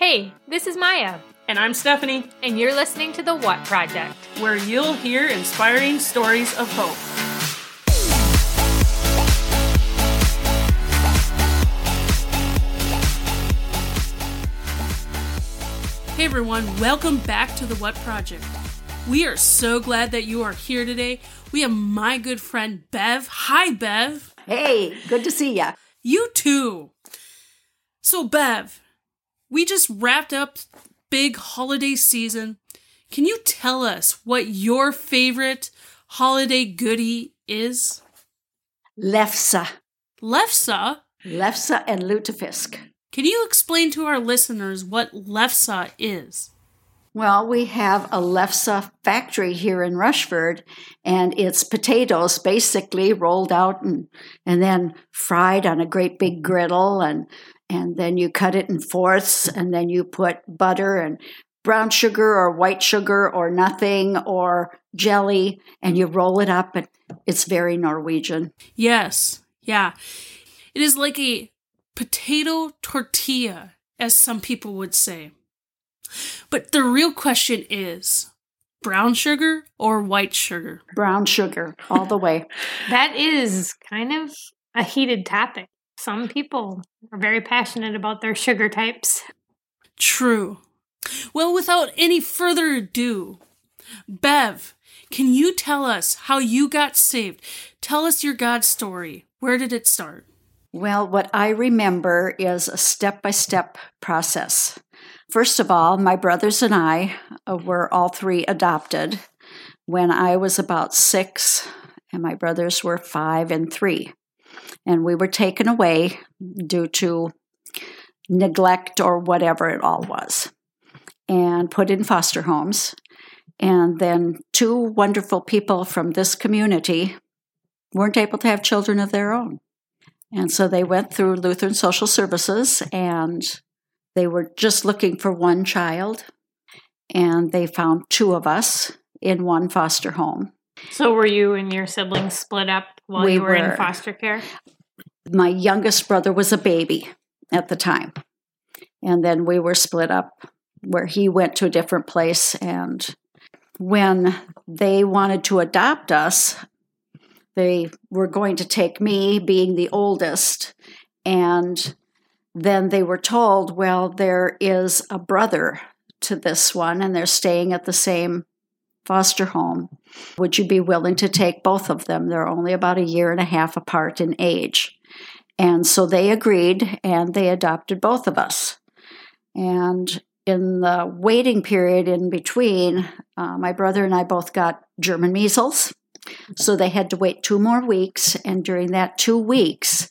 Hey, this is Maya. And I'm Stephanie. And you're listening to The What Project, where you'll hear inspiring stories of hope. Hey everyone, welcome back to The What Project. We are so glad that you are here today. We have my good friend Bev. Hi, Bev. Hey, good to see ya. You too. So, Bev, we just wrapped up big holiday season. Can you tell us what your favorite holiday goodie is? Lefse. Lefse? Lefse and lutefisk. Can you explain to our listeners what lefse is? Well, we have a lefse factory here in Rushford, and it's potatoes basically rolled out and then fried on a great big griddle, and then you cut it in fourths, and then you put butter and brown sugar or white sugar or nothing or jelly, and you roll it up, and it's very Norwegian. Yes, yeah. It is like a potato tortilla, as some people would say. But the real question is, brown sugar or white sugar? Brown sugar, all the way. That is kind of a heated topic. Some people are very passionate about their sugar types. True. Well, without any further ado, Bev, can you tell us how you got saved? Tell us your God story. Where did it start? Well, what I remember is a step-by-step process. First of all, my brothers and I were all three adopted when I was about 6, and my brothers were 5 and 3. And we were taken away due to neglect or whatever it all was, and put in foster homes. And then 2 wonderful people from this community weren't able to have children of their own. And so they went through Lutheran Social Services, and they were just looking for one child, and they found 2 of us in one foster home. So were you and your siblings split up while you were in foster care? My youngest brother was a baby at the time, and then we were split up where he went to a different place. And when they wanted to adopt us, they were going to take me, being the oldest, and then they were told, well, there is a brother to this one, and they're staying at the same foster home. Would you be willing to take both of them? They're only about 1.5 years apart in age. And so they agreed, and they adopted both of us. And in the waiting period in between, my brother and I both got German measles. So they had to wait 2 more weeks, and during that 2 weeks,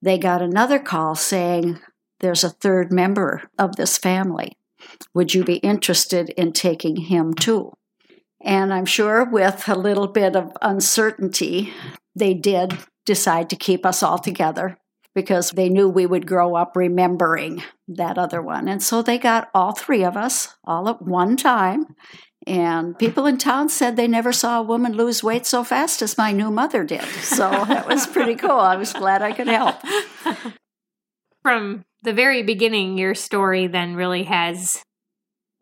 they got another call saying, there's a 3rd member of this family. Would you be interested in taking him too? And I'm sure with a little bit of uncertainty, they did decide to keep us all together because they knew we would grow up remembering that other one. And so they got all 3 of us all at one time. And people in town said they never saw a woman lose weight so fast as my new mother did. So that was pretty cool. I was glad I could help. From the very beginning, your story then really has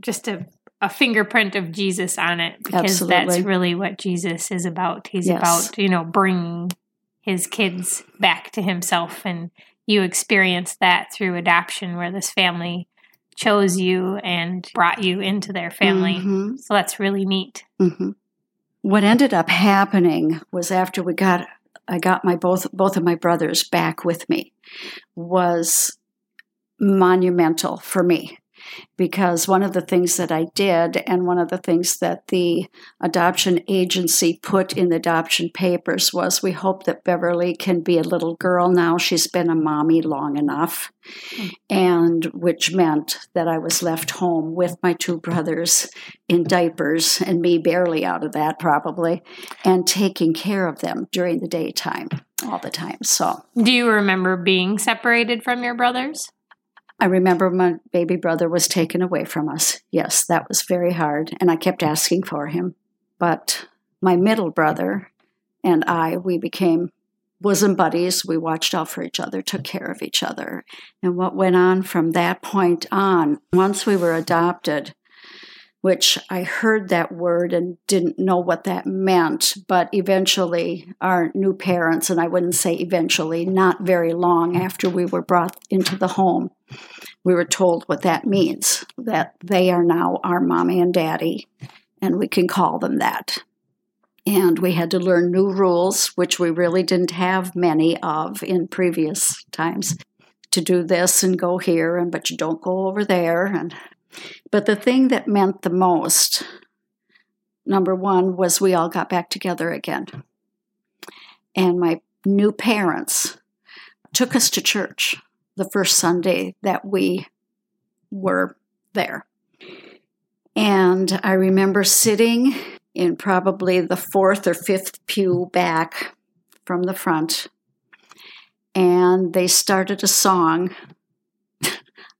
just a fingerprint of Jesus on it. Because absolutely, that's really what Jesus is about. He's about, bringing his kids back to himself. And you experienced that through adoption, where this family chose you and brought you into their family. Mm-hmm. So that's really neat. Mm-hmm. What ended up happening was after I got my both of my brothers back with me, was monumental for me. Because one of the things that I did, and one of the things that the adoption agency put in the adoption papers, was we hope that Beverly can be a little girl now. She's been a mommy long enough, and which meant that I was left home with my 2 brothers in diapers, and me barely out of that probably, and taking care of them during the daytime all the time. So, do you remember being separated from your brothers? I remember my baby brother was taken away from us. Yes, that was very hard, and I kept asking for him. But my middle brother and I, we became bosom buddies. We watched out for each other, took care of each other. And what went on from that point on, once we were adopted, which I heard that word and didn't know what that meant, but eventually our new parents, and I wouldn't say eventually, not very long after we were brought into the home, we were told what that means, that they are now our mommy and daddy, and we can call them that. And we had to learn new rules, which we really didn't have many of in previous times, to do this and go here, and but you don't go over there. But the thing that meant the most, number one, was we all got back together again. And my new parents took us to church the first Sunday that we were there. And I remember sitting in probably the fourth or fifth pew back from the front. And they started a song,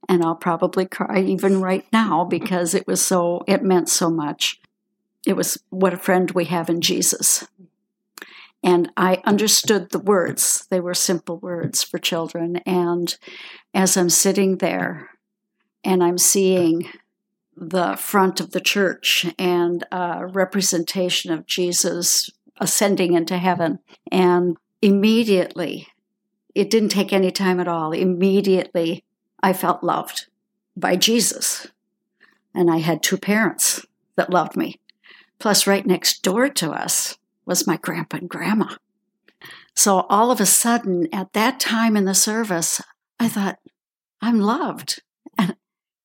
and I'll probably cry even right now because it meant so much. It was "What a Friend We Have in Jesus." And I understood the words. They were simple words for children. And as I'm sitting there and I'm seeing the front of the church and a representation of Jesus ascending into heaven. And immediately, it didn't take any time at all, immediately I felt loved by Jesus. And I had two parents that loved me. Plus, right next door to us was my grandpa and grandma. So all of a sudden, at that time in the service, I thought, I'm loved.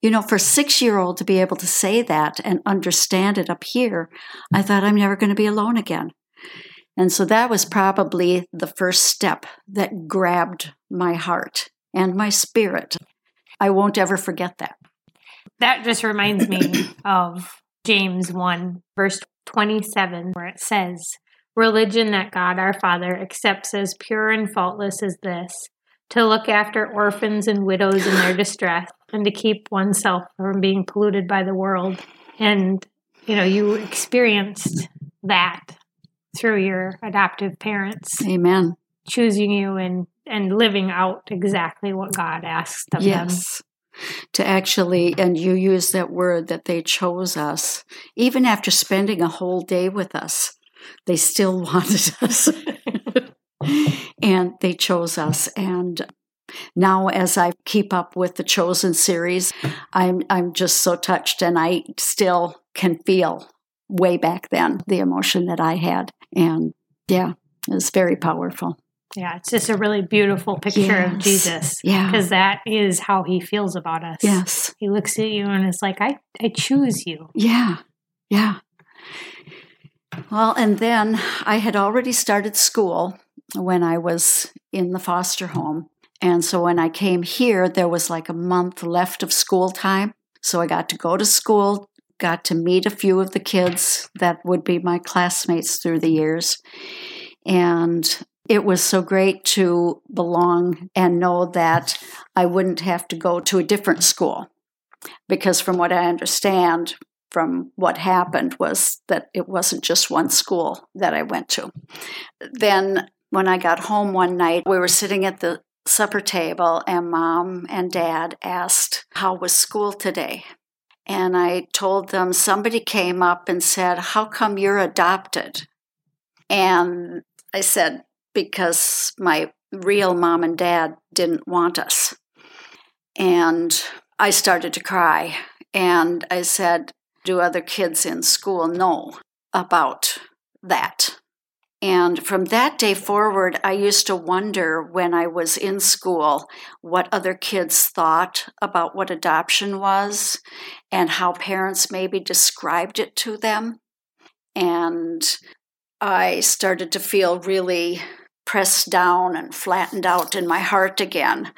You know, for a 6-year-old to be able to say that and understand it up here, I thought I'm never going to be alone again. And so that was probably the first step that grabbed my heart and my spirit. I won't ever forget that. That just reminds me of James 1, verse 27, where it says, "Religion that God our Father accepts as pure and faultless as this, to look after orphans and widows in their distress, and to keep oneself from being polluted by the world." And, you know, you experienced that through your adoptive parents. Amen. Choosing you and living out exactly what God asks of them. Yes. To actually, and you use that word that they chose us. Even after spending a whole day with us, they still wanted us. And they chose us. And now, as I keep up with the Chosen series, I'm just so touched, and I still can feel way back then the emotion that I had. And yeah, it's very powerful. Yeah, it's just a really beautiful picture of Jesus. Yeah, because that is how he feels about us. Yes, he looks at you and is like, "I choose you." Yeah, yeah. Well, and then I had already started school when I was in the foster home. And so when I came here, there was like a month left of school time. So I got to go to school, got to meet a few of the kids that would be my classmates through the years. And it was so great to belong and know that I wouldn't have to go to a different school. Because from what I understand, from what happened, was that it wasn't just one school that I went to. Then when I got home one night, we were sitting at the supper table, and Mom and Dad asked, "How was school today?" And I told them somebody came up and said, "How come you're adopted?" And I said, "Because my real mom and dad didn't want us." And I started to cry. And I said, "Do other kids in school know about that?" And from that day forward, I used to wonder when I was in school what other kids thought about what adoption was and how parents maybe described it to them. And I started to feel really pressed down and flattened out in my heart again,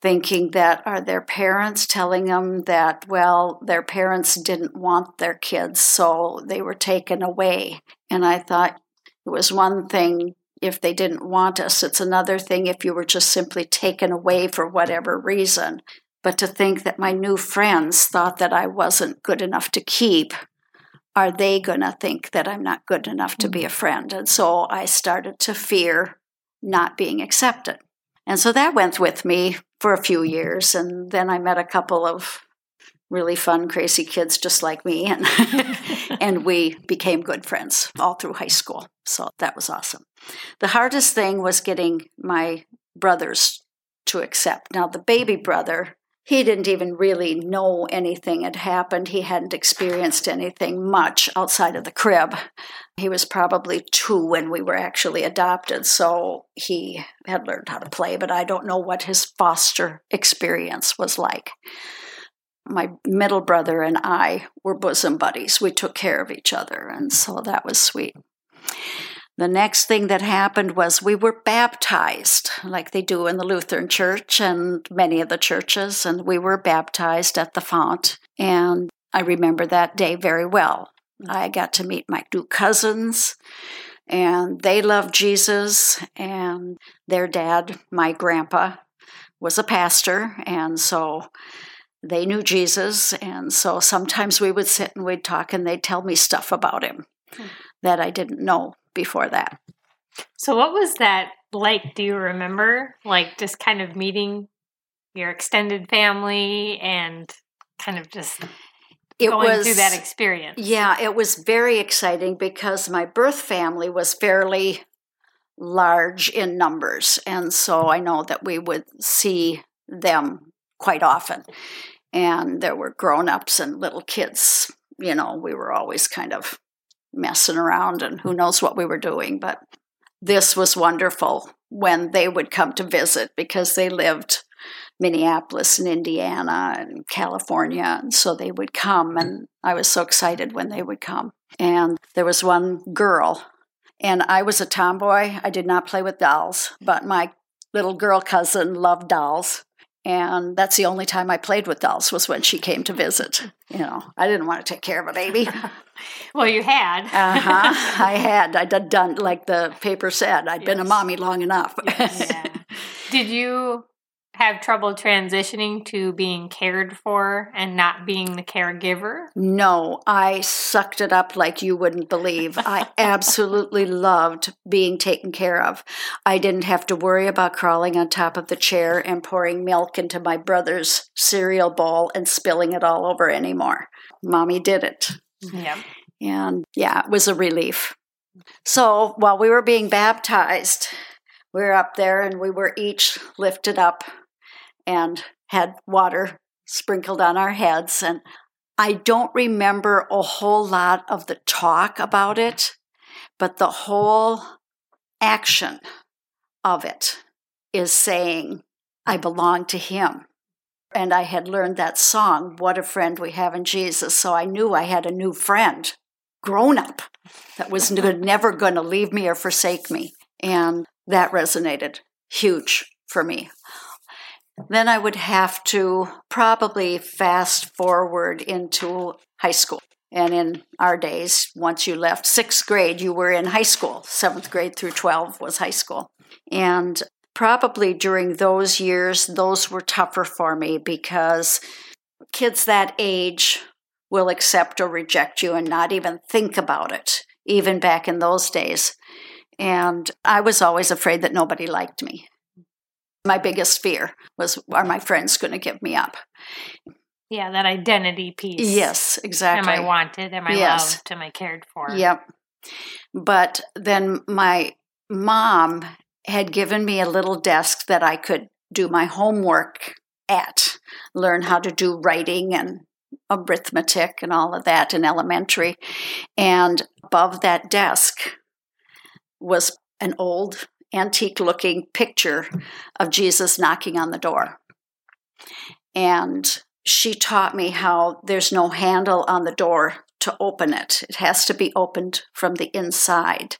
thinking that are their parents telling them that, well, their parents didn't want their kids, so they were taken away. And I thought, it was one thing if they didn't want us. It's another thing if you were just simply taken away for whatever reason. But to think that my new friends thought that I wasn't good enough to keep, are they going to think that I'm not good enough to be a friend? And so I started to fear not being accepted. And so that went with me for a few years. And then I met a couple of really fun, crazy kids just like me. And and we became good friends all through high school. So that was awesome. The hardest thing was getting my brothers to accept. Now, the baby brother, he didn't even really know anything had happened. He hadn't experienced anything much outside of the crib. He was probably 2 when we were actually adopted, so he had learned how to play, but I don't know what his foster experience was like. My middle brother and I were bosom buddies. We took care of each other, and so that was sweet. The next thing that happened was we were baptized, like they do in the Lutheran Church and many of the churches, and we were baptized at the font, and I remember that day very well. I got to meet my 2 cousins, and they loved Jesus, and their dad, my grandpa, was a pastor, and so they knew Jesus, and so sometimes we would sit and we'd talk, and they'd tell me stuff about him that I didn't know before that. So what was that like? Do you remember, like, just kind of meeting your extended family and kind of just going through that experience? Yeah, it was very exciting because my birth family was fairly large in numbers. And so I know that we would see them quite often. And there were grown-ups and little kids. You know, we were always kind of messing around and who knows what we were doing, but this was wonderful when they would come to visit because they lived Minneapolis and Indiana and California, and so they would come, and I was so excited when they would come. And there was one girl, and I was a tomboy. I did not play with dolls, but my little girl cousin loved dolls, and that's the only time I played with dolls was when she came to visit. You know, I didn't want to take care of a baby. Well, you had. I had. I'd done, like the paper said, I'd been a mommy long enough. Yeah. Did you have trouble transitioning to being cared for and not being the caregiver? No, I sucked it up like you wouldn't believe. I absolutely loved being taken care of. I didn't have to worry about crawling on top of the chair and pouring milk into my brother's cereal bowl and spilling it all over anymore. Mommy did it. Yeah. And yeah, it was a relief. So while we were being baptized, we were up there and we were each lifted up and had water sprinkled on our heads. And I don't remember a whole lot of the talk about it, but the whole action of it is saying, I belong to him. And I had learned that song, What a Friend We Have in Jesus. So I knew I had a new friend, grown up, that was never going to leave me or forsake me. And that resonated huge for me. Then I would have to probably fast forward into high school. And in our days, once you left 6th grade, you were in high school. 7th grade through 12 was high school. And probably during those years, those were tougher for me because kids that age will accept or reject you and not even think about it, even back in those days. And I was always afraid that nobody liked me. My biggest fear was, are my friends going to give me up? Yeah, that identity piece. Yes, exactly. Am I wanted? Am I loved? Am I cared for? Yep. But then my mom had given me a little desk that I could do my homework at, learn how to do writing and arithmetic and all of that in elementary. And above that desk was an old, antique-looking picture of Jesus knocking on the door. And she taught me how there's no handle on the door to open it. It has to be opened from the inside.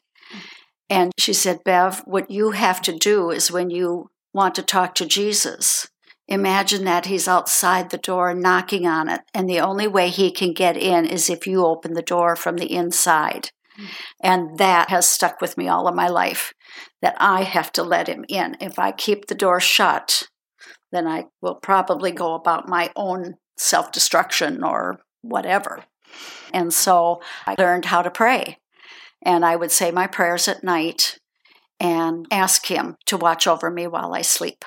And she said, Bev, what you have to do is when you want to talk to Jesus, imagine that he's outside the door knocking on it, and the only way he can get in is if you open the door from the inside. And that has stuck with me all of my life, that I have to let him in. If I keep the door shut, then I will probably go about my own self-destruction or whatever. And so I learned how to pray. And I would say my prayers at night, and ask Him to watch over me while I sleep.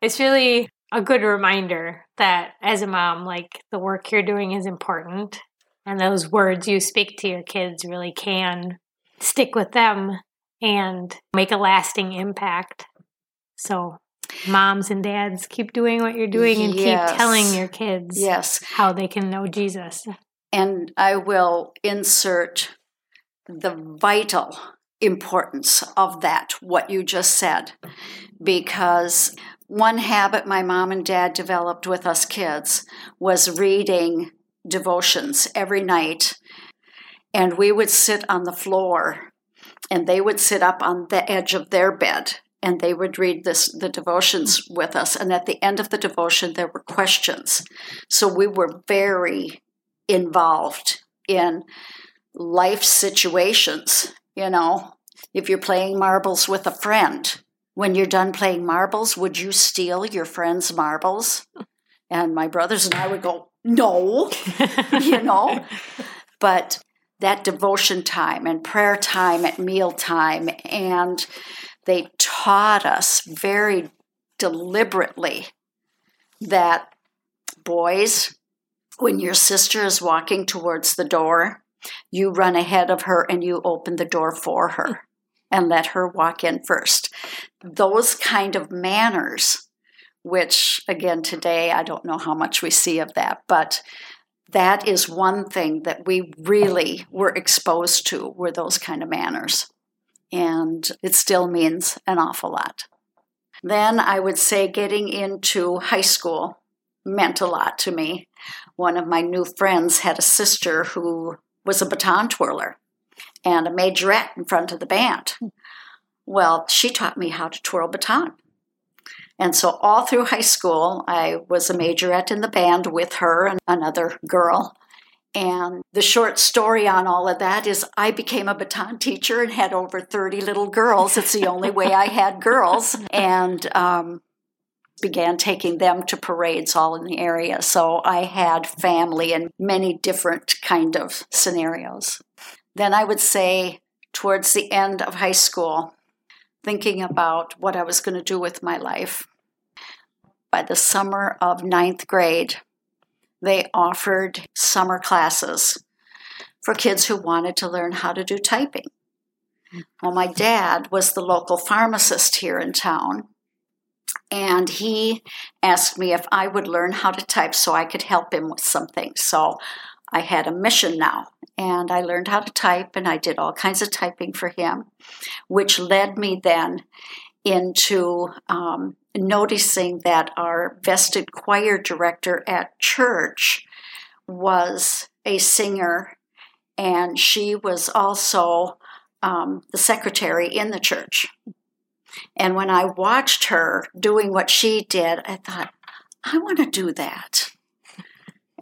It's really a good reminder that as a mom, like, the work you're doing is important, and those words you speak to your kids really can stick with them and make a lasting impact. So moms and dads, keep doing what you're doing and keep telling your kids how they can know Jesus. And I will insert the vital importance of that, what you just said, because one habit my mom and dad developed with us kids was reading devotions every night. And we would sit on the floor, and they would sit up on the edge of their bed, and they would read the devotions with us. And at the end of the devotion, there were questions. So we were very involved in life situations. You know, if you're playing marbles with a friend, when you're done playing marbles, would you steal your friend's marbles? And my brothers and I would go, no, you know. But that devotion time and prayer time at mealtime, and they taught us very deliberately that, boys, when your sister is walking towards the door, you run ahead of her and you open the door for her and let her walk in first. Those kind of manners, which, again, today, I don't know how much we see of that, but that is one thing that we really were exposed to, were those kind of manners. And it still means an awful lot. Then I would say getting into high school meant a lot to me. One of my new friends had a sister who was a baton twirler and a majorette in front of the band. Well, she taught me how to twirl baton. And so all through high school, I was a majorette in the band with her and another girl. And the short story on all of that is I became a baton teacher and had over 30 little girls. It's the only way I had girls. And began taking them to parades all in the area. So I had family in many different kind of scenarios. Then I would say towards the end of high school, thinking about what I was going to do with my life, by the summer of 9th grade, they offered summer classes for kids who wanted to learn how to do typing. Well, my dad was the local pharmacist here in town, and he asked me if I would learn how to type so I could help him with something. So I had a mission now, and I learned how to type, and I did all kinds of typing for him, which led me then into noticing that our vested choir director at church was a singer, and she was also the secretary in the church. And when I watched her doing what she did, I thought, I want to do that.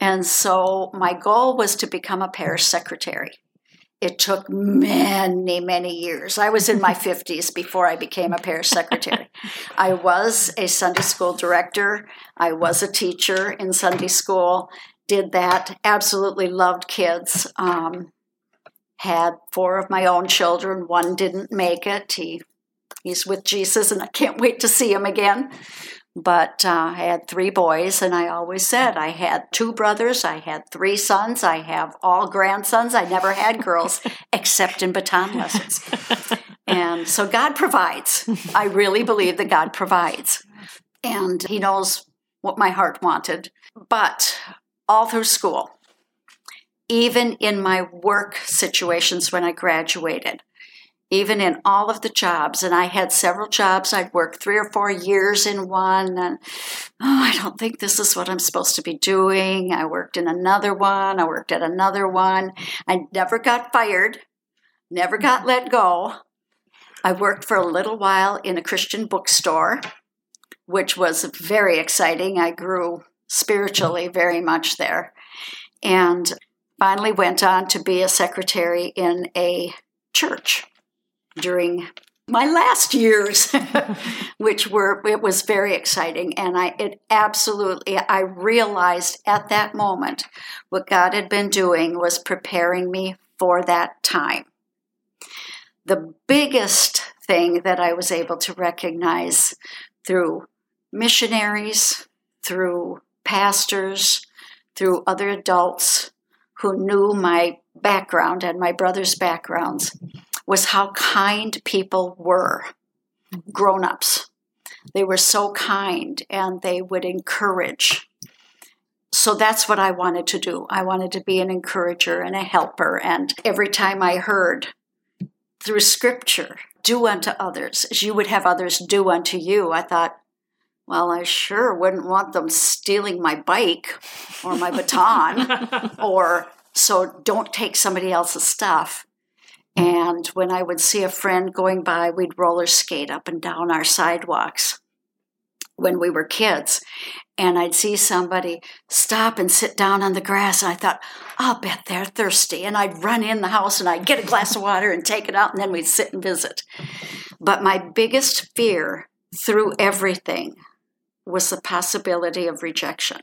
And so my goal was to become a parish secretary. It took many, many years. I was in my 50s before I became a parish secretary. I was a Sunday school director. I was a teacher in Sunday school, did that, absolutely loved kids, had 4 of my own children. One didn't make it. He's with Jesus, and I can't wait to see him again. But I had 3 boys, and I always said I had 2 brothers, I had 3 sons, I have all grandsons. I never had girls except in baton lessons. And so God provides. I really believe that God provides. And He knows what my heart wanted. But all through school, even in my work situations when I graduated, even in all of the jobs, and I had several jobs. I'd worked 3 or 4 years in one, and I don't think this is what I'm supposed to be doing. I worked in another one. I worked at another one. I never got fired, never got let go. I worked for a little while in a Christian bookstore, which was very exciting. I grew spiritually very much there, and finally went on to be a secretary in a church during my last years, which were, it was very exciting. And I realized at that moment what God had been doing was preparing me for that time. the biggest thing that I was able to recognize through missionaries, through pastors, through other adults who knew my background and my brother's backgrounds, was how kind people were, grown-ups. They were so kind, and they would encourage. So that's what I wanted to do. I wanted to be an encourager and a helper. And every time I heard through Scripture, do unto others as you would have others do unto you, I thought, well, I sure wouldn't want them stealing my bike or my baton, or so don't take somebody else's stuff. And when I would see a friend going by, we'd roller skate up and down our sidewalks when we were kids. And I'd see somebody stop and sit down on the grass. And I thought, I'll bet they're thirsty. And I'd run in the house and I'd get a glass of water and take it out. And then we'd sit and visit. But my biggest fear through everything was the possibility of rejection.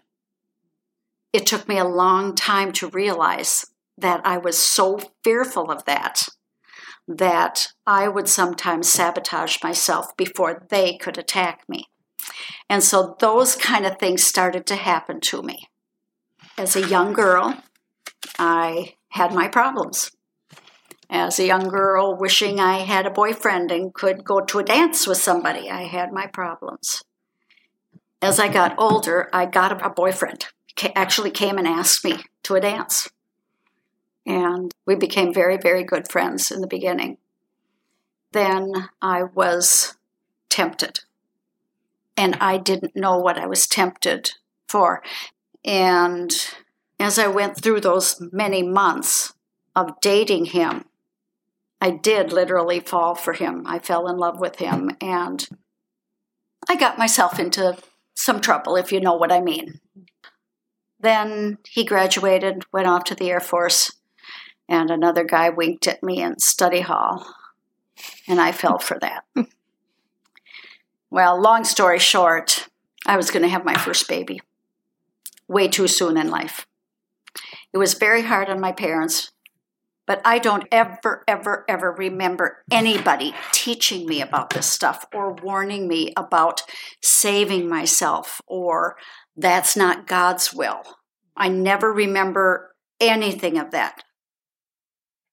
It took me a long time to realize that I was so fearful of that, that I would sometimes sabotage myself before they could attack me. And so those kind of things started to happen to me. As a young girl, I had my problems. As a young girl, wishing I had a boyfriend and could go to a dance with somebody, I had my problems. As I got older, I got a boyfriend. He actually came and asked me to a dance. And we became very, very good friends in the beginning. Then I was tempted. And I didn't know what I was tempted for. And as I went through those many months of dating him, I did literally fall for him. I fell in love with him. And I got myself into some trouble, if you know what I mean. Then he graduated, went off to the Air Force. And another guy winked at me in study hall, and I fell for that. Well, long story short, I was going to have my first baby way too soon in life. It was very hard on my parents, but I don't ever remember anybody teaching me about this stuff or warning me about saving myself or that's not God's will. I never remember anything of that.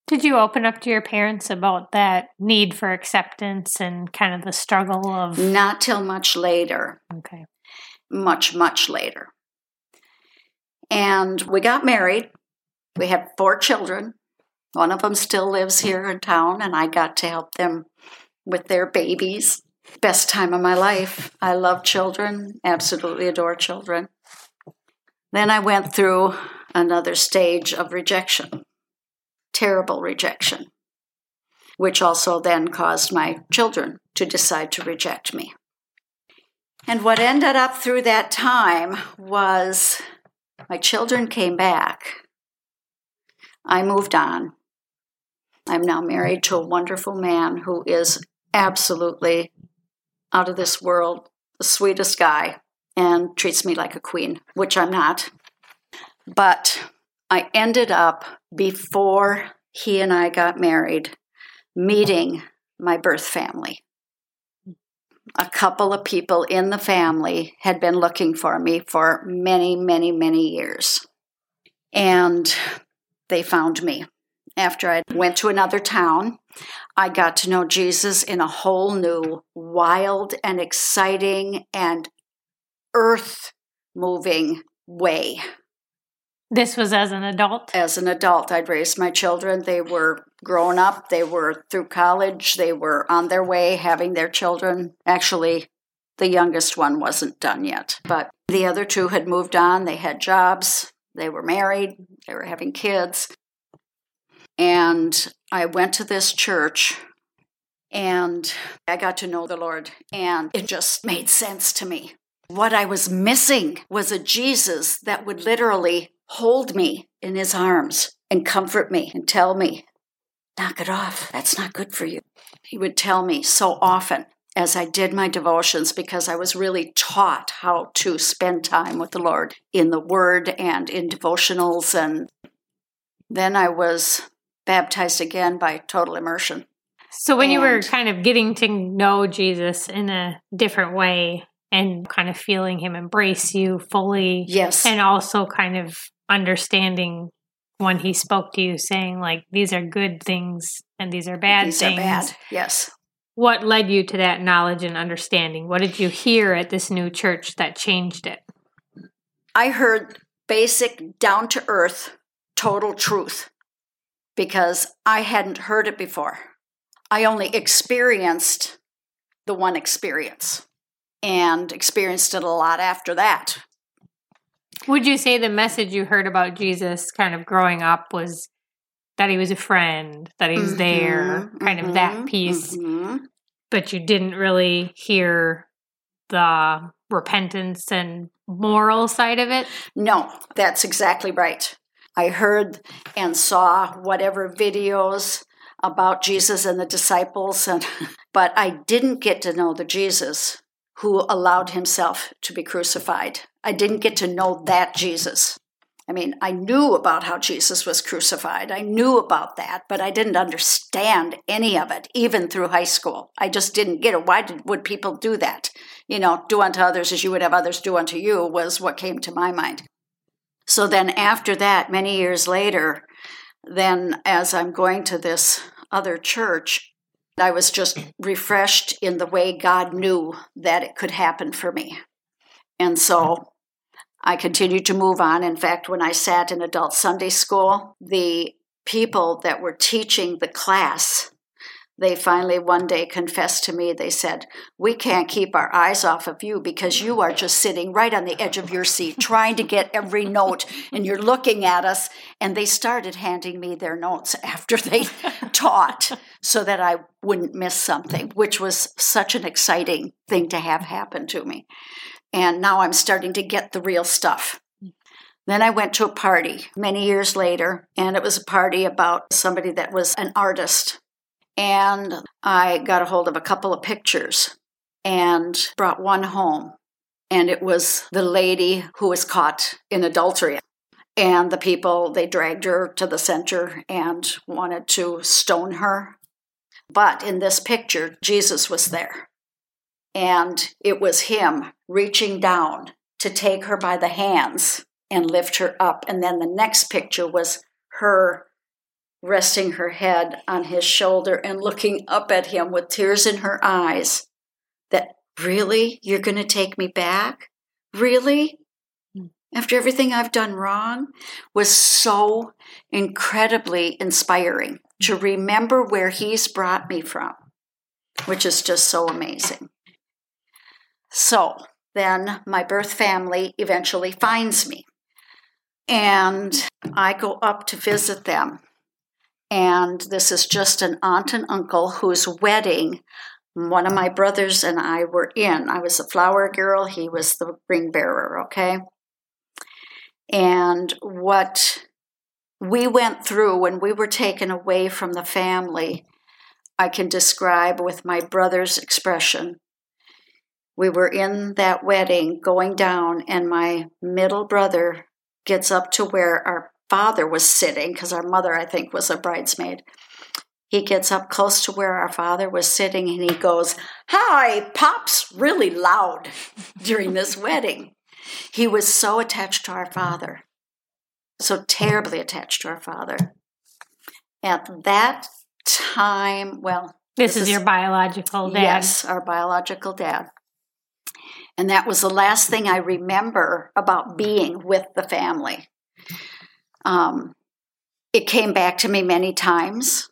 Did you open up to your parents about that need for acceptance and kind of the struggle of... Not till much later. Okay. Much, much later. And we got married. We had 4 children. One of them still lives here in town, and I got to help them with their babies. Best time of my life. I love children. Absolutely adore children. Then I went through another stage of rejection. Terrible rejection, which also then caused my children to decide to reject me. And what ended up through that time was my children came back. I moved on. I'm now married to a wonderful man who is absolutely out of this world, the sweetest guy, and treats me like a queen, which I'm not. But I ended up, before he and I got married, meeting my birth family. A couple of people in the family had been looking for me for many years. And they found me. After I went to another town, I got to know Jesus in a whole new, wild and exciting and earth-moving way. This was as an adult? As an adult. I'd raised my children. They were grown up. They were through college. They were on their way having their children. Actually, the youngest one wasn't done yet. But the other two had moved on. They had jobs. They were married. They were having kids. And I went to this church, and I got to know the Lord, and it just made sense to me. What I was missing was a Jesus that would literally hold me in his arms and comfort me and tell me, knock it off. That's not good for you. He would tell me so often as I did my devotions, because I was really taught how to spend time with the Lord in the Word and in devotionals. And then I was baptized again by total immersion. So when you were kind of getting to know Jesus in a different way and kind of feeling him embrace you fully. Yes. And also kind of understanding when he spoke to you saying like, these are good things and these are bad things. These are bad, yes. What led you to that knowledge and understanding? What did you hear at this new church that changed it? I heard basic, down-to-earth, total truth because I hadn't heard it before. I only experienced the one experience and experienced it a lot after that. Would you say the message you heard about Jesus kind of growing up was that he was a friend, that he was there, kind of that piece, but you didn't really hear the repentance and moral side of it? No, that's exactly right. I heard and saw whatever videos about Jesus and the disciples, but I didn't get to know the Jesus who allowed himself to be crucified. I didn't get to know that Jesus. I mean, I knew about how Jesus was crucified. I knew about that, but I didn't understand any of it, even through high school. I just didn't get it. Why would people do that? You know, do unto others as you would have others do unto you was what came to my mind. So then after that, many years later, then as I'm going to this other church, I was just refreshed in the way God knew that it could happen for me. And so I continued to move on. In fact, when I sat in adult Sunday school, the people that were teaching the class, they finally one day confessed to me, they said, "We can't keep our eyes off of you because you are just sitting right on the edge of your seat trying to get every note and you're looking at us." And they started handing me their notes after they taught so that I wouldn't miss something, which was such an exciting thing to have happen to me. And now I'm starting to get the real stuff. Then I went to a party many years later, and it was a party about somebody that was an artist. And I got a hold of a couple of pictures and brought one home. And it was the lady who was caught in adultery. And the people, they dragged her to the center and wanted to stone her. But in this picture, Jesus was there. And it was him reaching down to take her by the hands and lift her up. And then the next picture was her resting her head on his shoulder and looking up at him with tears in her eyes, that, really, you're going to take me back? Really? After everything I've done wrong? Was so incredibly inspiring to remember where he's brought me from, which is just so amazing. So then my birth family eventually finds me, and I go up to visit them. And this is just an aunt and uncle whose wedding one of my brothers and I were in. I was the flower girl. He was the ring bearer, okay? And what we went through when we were taken away from the family, I can describe with my brother's expression. We were in that wedding going down, and my middle brother gets up to where our father was sitting, because our mother, I think, was a bridesmaid. He gets up close to where our father was sitting, and he goes, "Hi, Pops," really loud during this wedding. He was so attached to our father, so terribly attached to our father. At that time, This is your biological dad. Yes, our biological dad. And that was the last thing I remember about being with the family. It came back to me many times,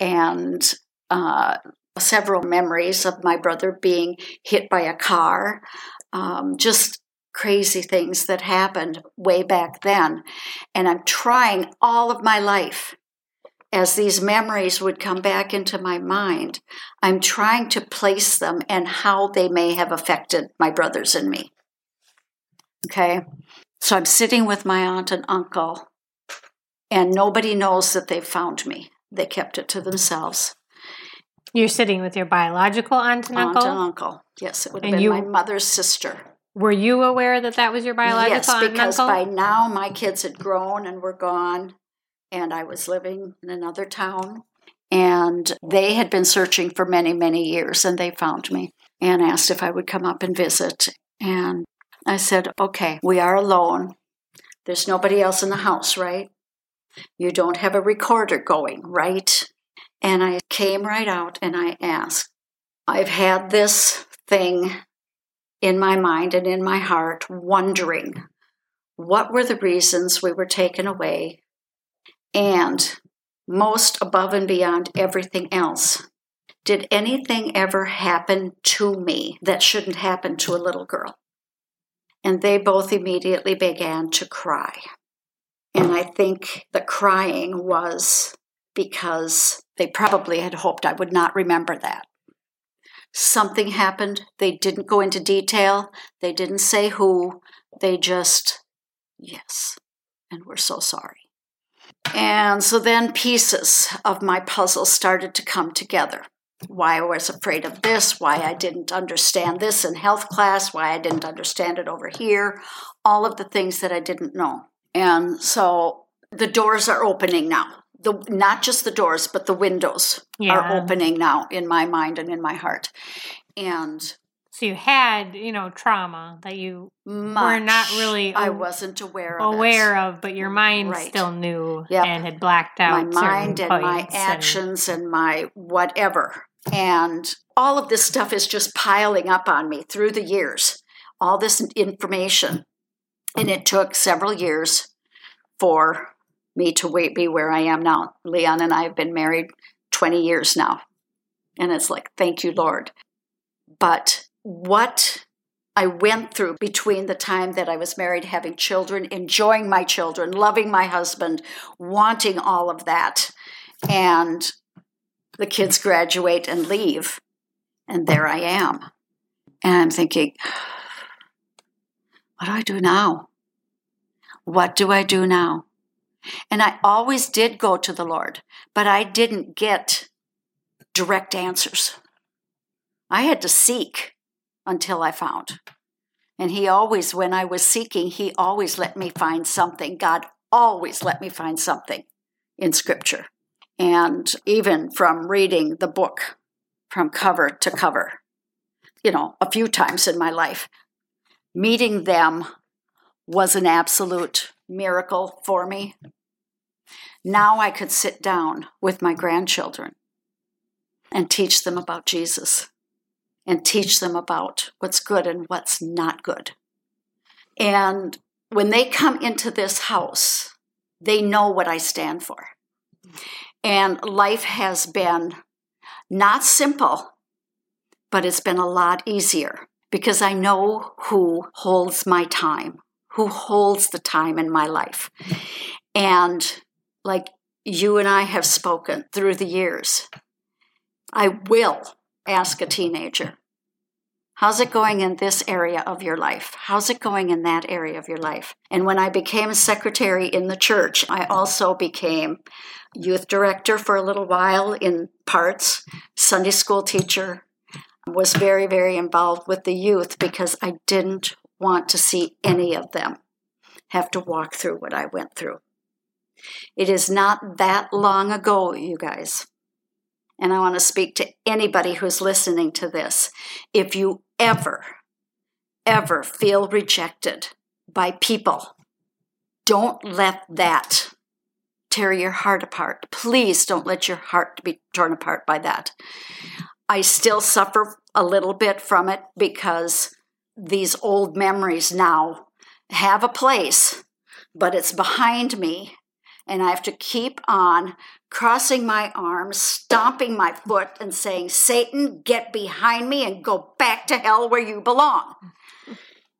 and several memories of my brother being hit by a car, just crazy things that happened way back then. And I'm trying all of my life, as these memories would come back into my mind, I'm trying to place them and how they may have affected my brothers and me. Okay? So I'm sitting with my aunt and uncle, and nobody knows that they found me. They kept it to themselves. You're sitting with your biological aunt and uncle? Aunt and uncle. Yes, it would have been my mother's sister. Were you aware that that was your biological aunt and uncle? Yes, because by now my kids had grown and were gone, and I was living in another town. and they had been searching for many, many years, and they found me and asked if I would come up and visit. And I said, okay, we are alone. There's nobody else in the house, right? You don't have a recorder going, right? And I came right out and I asked, I've had this thing in my mind and in my heart wondering what were the reasons we were taken away, and most above and beyond everything else, did anything ever happen to me that shouldn't happen to a little girl? And they both immediately began to cry. And I think the crying was because they probably had hoped I would not remember that. Something happened. They didn't go into detail. They didn't say who. They just, yes, and we're so sorry. And so then pieces of my puzzle started to come together. Why I was afraid of this, why I didn't understand this in health class, why I didn't understand it over here, all of the things that I didn't know. And so the doors are opening now. Not just the doors, but the windows are opening now in my mind and in my heart. And so you had, trauma that you were not really I wasn't aware of, but your mind still knew and had blacked out my mind and my actions and my whatever. And all of this stuff is just piling up on me through the years, all this information. And it took several years for me to be where I am now. Leon and I have been married 20 years now. And it's like, thank you, Lord. But what I went through between the time that I was married, having children, enjoying my children, loving my husband, wanting all of that, and the kids graduate and leave, and there I am. And I'm thinking, what do I do now? What do I do now? And I always did go to the Lord, but I didn't get direct answers. I had to seek until I found. And he always, when I was seeking, he always let me find something. God always let me find something in Scripture. And even from reading the book from cover to cover, a few times in my life, meeting them was an absolute miracle for me. Now I could sit down with my grandchildren and teach them about Jesus and teach them about what's good and what's not good. And when they come into this house, they know what I stand for. And life has been not simple, but it's been a lot easier because I know who holds my time, who holds the time in my life. And like you and I have spoken through the years, I will ask a teenager, how's it going in this area of your life? How's it going in that area of your life? And when I became a secretary in the church, I also became youth director for a little while in parts, Sunday school teacher, was very, very involved with the youth because I didn't want to see any of them have to walk through what I went through. It is not that long ago, you guys. And I want to speak to anybody who's listening to this. If you ever, ever feel rejected by people, don't let that tear your heart apart. Please don't let your heart be torn apart by that. I still suffer a little bit from it because these old memories now have a place, but it's behind me. And I have to keep on crossing my arms, stomping my foot, and saying, Satan, get behind me and go back to hell where you belong.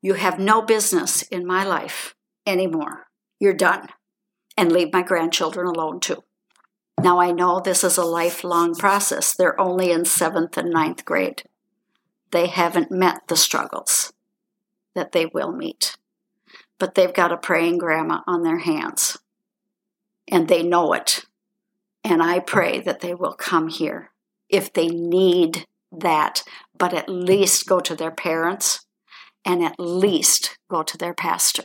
You have no business in my life anymore. You're done. And leave my grandchildren alone, too. Now, I know this is a lifelong process. They're only in 7th and 9th grade. They haven't met the struggles that they will meet. But they've got a praying grandma on their hands. And they know it. And I pray that they will come here if they need that, but at least go to their parents and at least go to their pastor.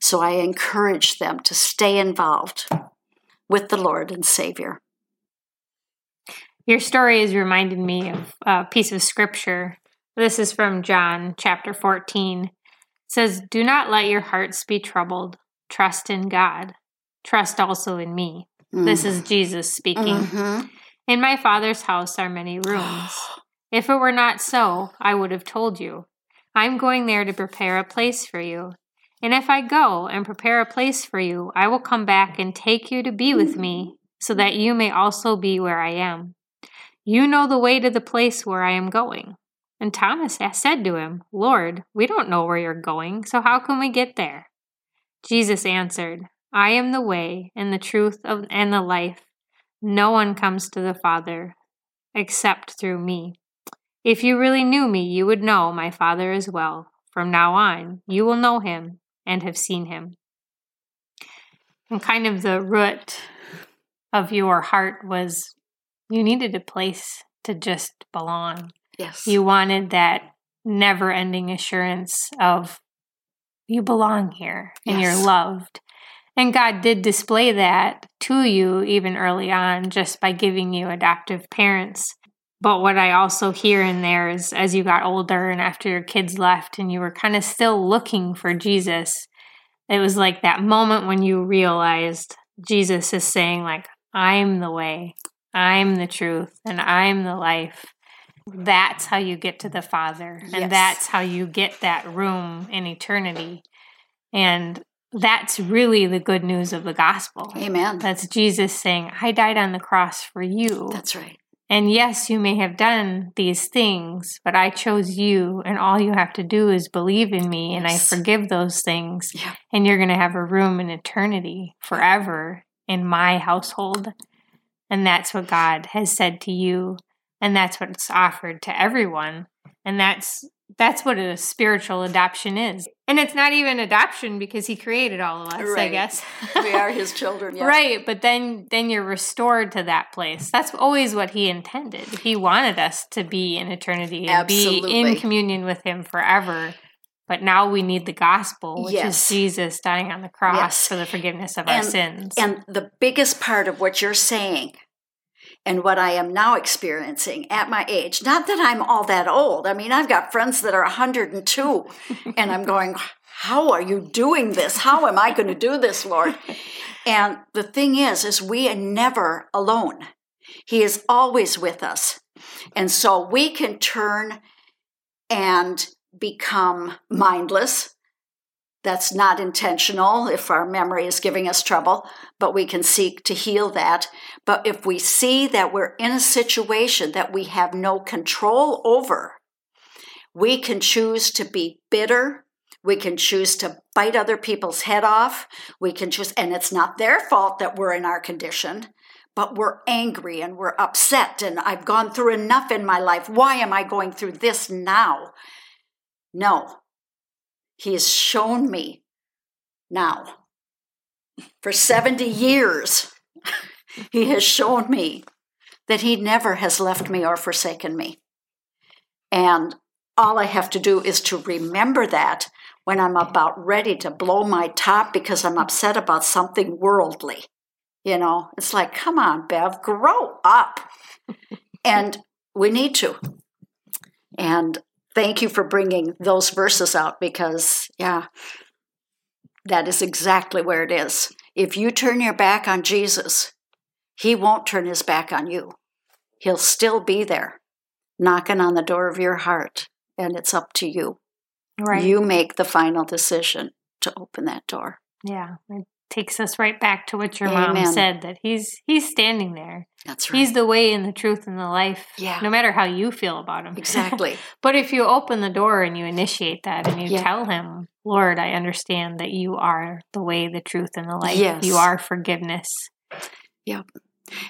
So I encourage them to stay involved with the Lord and Savior. Your story has reminded me of a piece of scripture. This is from John chapter 14. It says, "Do not let your hearts be troubled. Trust in God. Trust also in me." Mm. This is Jesus speaking. Mm-hmm. "In my Father's house are many rooms. If it were not so, I would have told you. I'm going there to prepare a place for you. And if I go and prepare a place for you, I will come back and take you to be with me, so that you may also be where I am. You know the way to the place where I am going." And Thomas said to him, "Lord, we don't know where you're going, so how can we get there?" Jesus answered, "I am the way and the truth and the life. No one comes to the Father except through me. If you really knew me, you would know my Father as well. From now on, you will know him and have seen him." And kind of the root of your heart was you needed a place to just belong. Yes. You wanted that never-ending assurance of you belong here and you're loved. And God did display that to you even early on just by giving you adoptive parents. But what I also hear in there is as you got older and after your kids left and you were kind of still looking for Jesus, it was like that moment when you realized Jesus is saying, like, I'm the way, I'm the truth, and I'm the life. That's how you get to the Father. And that's how you get that room in eternity. And that's really the good news of the gospel. Amen. That's Jesus saying, I died on the cross for you. That's right. And yes, you may have done these things, but I chose you, and all you have to do is believe in me, and I forgive those things, and you're going to have a room in eternity forever in my household. And that's what God has said to you, and that's what's offered to everyone, and that's what a spiritual adoption is. And it's not even adoption because he created all of us, I guess. We are his children. Yeah. Right, but then you're restored to that place. That's always what he intended. He wanted us to be in eternity and be in communion with him forever. But now we need the gospel, which is Jesus dying on the cross for the forgiveness of our sins. And the biggest part of what you're saying and what I am now experiencing at my age, not that I'm all that old. I mean, I've got friends that are 102, and I'm going, how are you doing this? How am I going to do this, Lord? And the thing is we are never alone. He is always with us. And so we can turn and become mindless. That's not intentional if our memory is giving us trouble, but we can seek to heal that. But if we see that we're in a situation that we have no control over, we can choose to be bitter. We can choose to bite other people's head off. We can choose, and it's not their fault that we're in our condition, but we're angry and we're upset and I've gone through enough in my life. Why am I going through this now? No. He has shown me now. For 70 years, he has shown me that he never has left me or forsaken me. And all I have to do is to remember that when I'm about ready to blow my top because I'm upset about something worldly. You know, it's like, come on, Bev, grow up. And we need to. And thank you for bringing those verses out because, that is exactly where it is. If you turn your back on Jesus, he won't turn his back on you. He'll still be there, knocking on the door of your heart, and it's up to you. Right. You make the final decision to open that door. Yeah, it takes us right back to what your mom said, that he's standing there. That's right. He's the way and the truth and the life, no matter how you feel about him. Exactly. But if you open the door and you initiate that and you tell him, Lord, I understand that you are the way, the truth, and the life. Yes. You are forgiveness. Yeah.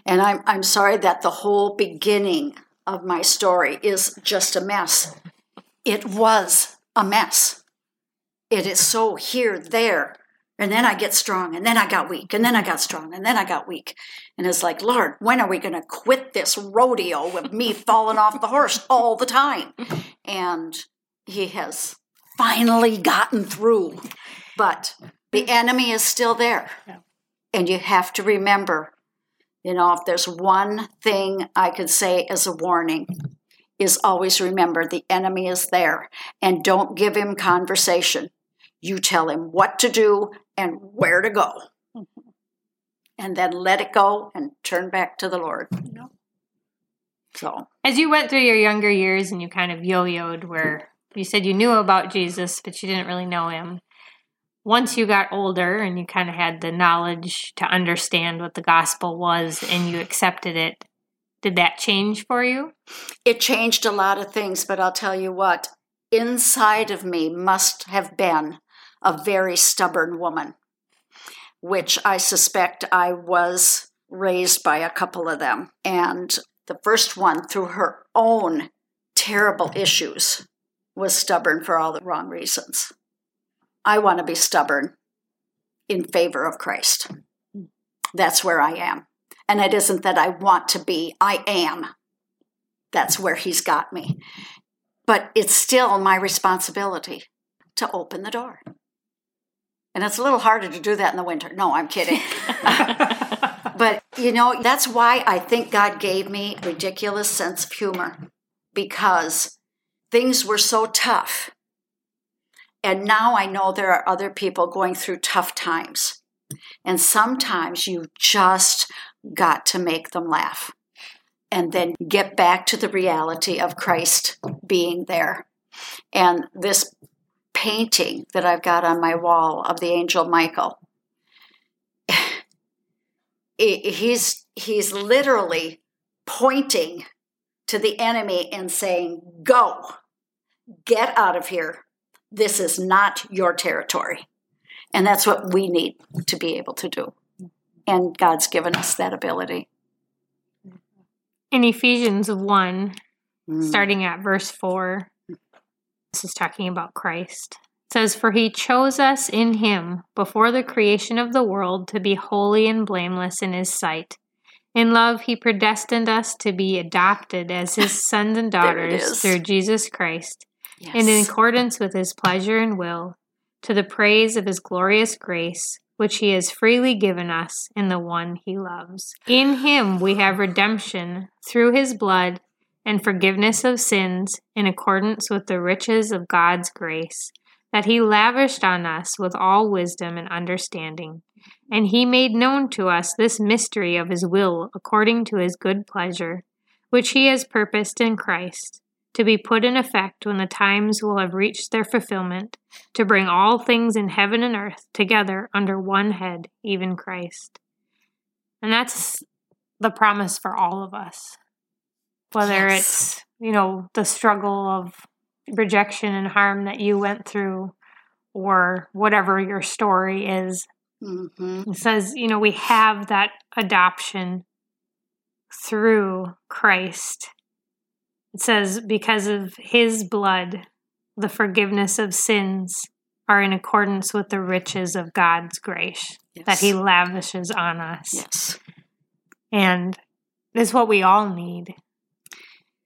And I'm sorry that the whole beginning of my story is just a mess. It was a mess. It is so here, there. And then I get strong, and then I got weak, and then I got strong, and then I got weak. And it's like, Lord, when are we going to quit this rodeo with me falling off the horse all the time? And he has finally gotten through. But the enemy is still there. And you have to remember You know, if there's one thing I could say as a warning is always remember the enemy is there and don't give him conversation. You tell him what to do and where to go. And then let it go and turn back to the Lord. So, as you went through your younger years and you kind of yo-yoed where you said you knew about Jesus, but you didn't really know him. Once you got older and you kind of had the knowledge to understand what the gospel was and you accepted it, did that change for you? It changed a lot of things, but I'll tell you what, inside of me must have been a very stubborn woman, which I suspect I was raised by a couple of them. And the first one, through her own terrible issues, was stubborn for all the wrong reasons. I want to be stubborn in favor of Christ. That's where I am. And it isn't that I want to be, I am. That's where he's got me. But it's still my responsibility to open the door. And it's a little harder to do that in the winter. No, I'm kidding. But, you know, that's why I think God gave me a ridiculous sense of humor, because things were so tough. And now I know there are other people going through tough times. And sometimes you just got to make them laugh and then get back to the reality of Christ being there. And this painting that I've got on my wall of the angel Michael, he's literally pointing to the enemy and saying, go, get out of here. This is not your territory. And that's what we need to be able to do. And God's given us that ability. In Ephesians 1, starting at verse 4, this is talking about Christ. It says, "For he chose us in him before the creation of the world to be holy and blameless in his sight. In love, he predestined us to be adopted as his sons and daughters through Jesus Christ, and in accordance with his pleasure and will, to the praise of his glorious grace, which he has freely given us in the one he loves. In him we have redemption through his blood and forgiveness of sins in accordance with the riches of God's grace, that he lavished on us with all wisdom and understanding. And he made known to us this mystery of his will according to his good pleasure, which he has purposed in Christ, to be put in effect when the times will have reached their fulfillment, to bring all things in heaven and earth together under one head, even Christ." And that's the promise for all of us. Whether it's, you know, the struggle of rejection and harm that you went through or whatever your story is. It says, you know, we have that adoption through Christ. It says, because of his blood, the forgiveness of sins are in accordance with the riches of God's grace that he lavishes on us. And it's what we all need.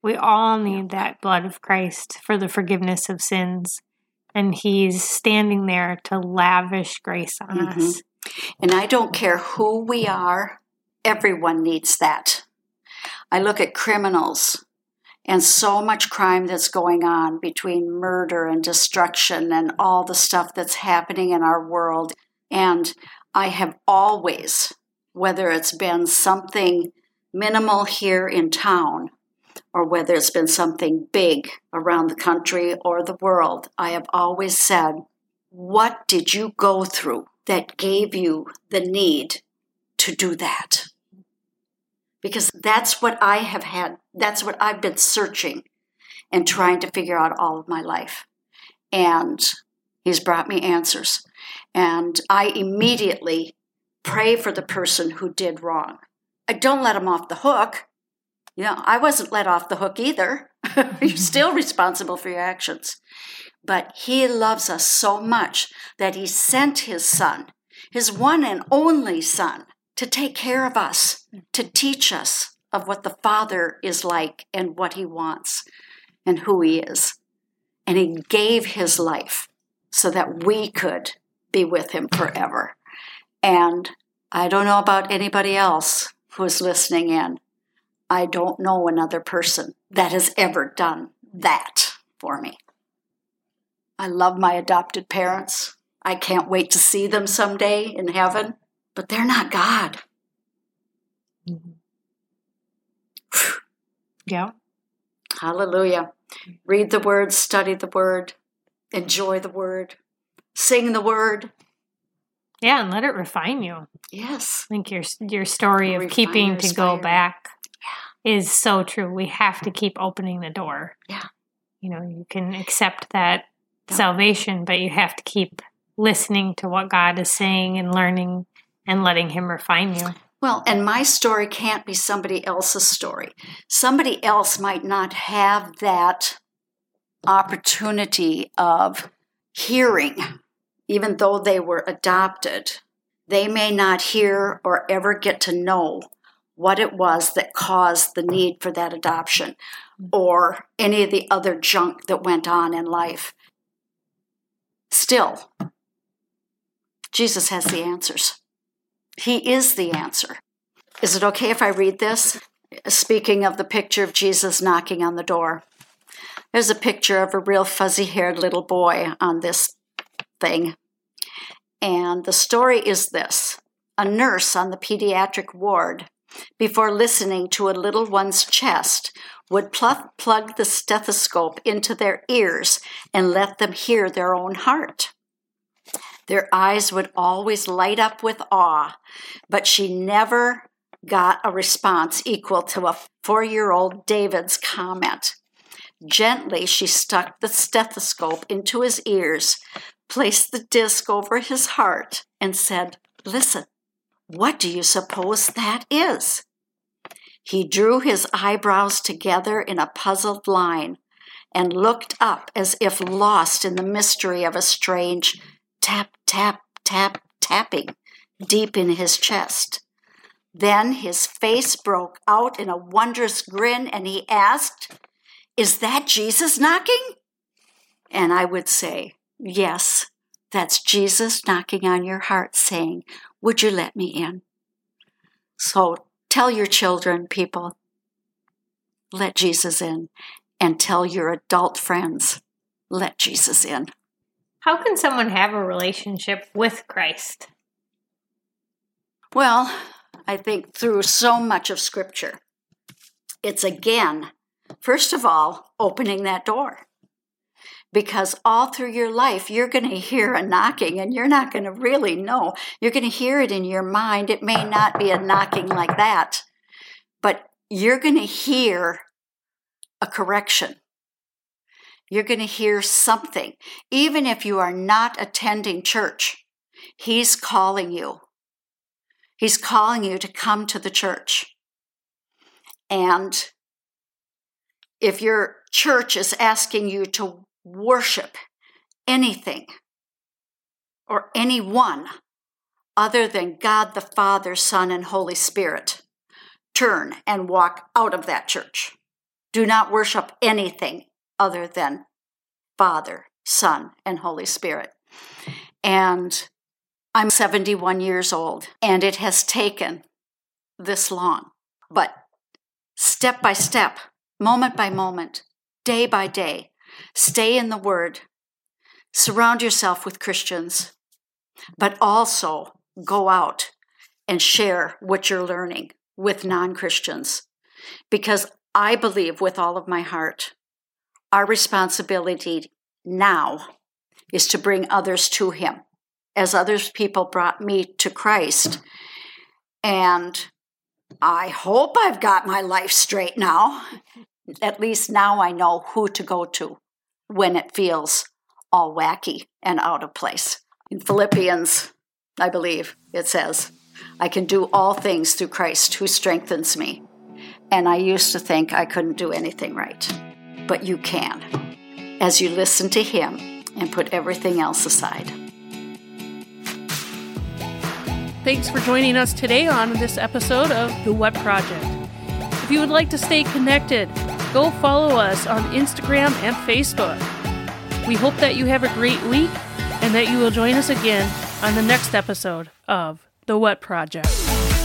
We all need that blood of Christ for the forgiveness of sins. And he's standing there to lavish grace on us. And I don't care who we are, everyone needs that. I look at criminals and so much crime that's going on between murder and destruction and all the stuff that's happening in our world. And I have always, whether it's been something minimal here in town or whether it's been something big around the country or the world, I have always said, what did you go through that gave you the need to do that? Because that's what I have had. That's what I've been searching and trying to figure out all of my life. And he's brought me answers. And I immediately pray for the person who did wrong. I don't let him off the hook. You know, I wasn't let off the hook either. You're still responsible for your actions. But he loves us so much that he sent his son, his one and only son, to take care of us, to teach us of what the Father is like and what he wants and who he is. And he gave his life so that we could be with him forever. And I don't know about anybody else, who's listening in, I don't know another person that has ever done that for me. I love my adopted parents. I can't wait to see them someday in heaven, but they're not God. Mm-hmm. Yeah. Hallelujah. Read the Word, study the Word, enjoy the Word, sing the Word. Yeah, and let it refine you. Yes. I think your story of keeping to go back is so true. We have to keep opening the door. Yeah. You know, you can accept that salvation, but you have to keep listening to what God is saying and learning and letting Him refine you. Well, and my story can't be somebody else's story. Somebody else might not have that opportunity of hearing, even though they were adopted. They may not hear or ever get to know what it was that caused the need for that adoption or any of the other junk that went on in life. Still, Jesus has the answers. He is the answer. Is it okay if I read this? Speaking of the picture of Jesus knocking on the door, there's a picture of a real fuzzy-haired little boy on this thing. And the story is this. A nurse on the pediatric ward, before listening to a little one's chest, would plug the stethoscope into their ears and let them hear their own heart. Their eyes would always light up with awe, but she never got a response equal to a 4-year-old David's comment. Gently, she stuck the stethoscope into his ears, placed the disc over his heart, and said, "Listen, what do you suppose that is?" He drew his eyebrows together in a puzzled line and looked up as if lost in the mystery of a strange tap, tap, tap, tapping deep in his chest. Then his face broke out in a wondrous grin and he asked, "Is that Jesus knocking?" And I would say, "Yes, that's Jesus knocking on your heart saying, 'Would you let me in?'" So tell your children, people, let Jesus in, and tell your adult friends, let Jesus in. How can someone have a relationship with Christ? Well, I think through so much of Scripture. It's again, first of all, opening that door. Because all through your life, you're going to hear a knocking and you're not going to really know. You're going to hear it in your mind. It may not be a knocking like that, but you're going to hear a correction. You're going to hear something. Even if you are not attending church, He's calling you. He's calling you to come to the church. And if your church is asking you to worship anything or anyone other than God the Father, Son, and Holy Spirit, turn and walk out of that church. Do not worship anything other than Father, Son, and Holy Spirit. And I'm 71 years old, and it has taken this long. But step by step, moment by moment, day by day, stay in the Word, surround yourself with Christians, but also go out and share what you're learning with non-Christians. Because I believe with all of my heart, our responsibility now is to bring others to Him, as other people brought me to Christ. And I hope I've got my life straight now. At least now I know who to go to when it feels all wacky and out of place. In Philippians, I believe it says, I can do all things through Christ who strengthens me. And I used to think I couldn't do anything right. But you can, as you listen to Him and put everything else aside. Thanks for joining us today on this episode of The What Project. If you would like to stay connected, go follow us on Instagram and Facebook. We hope that you have a great week and that you will join us again on the next episode of The What Project.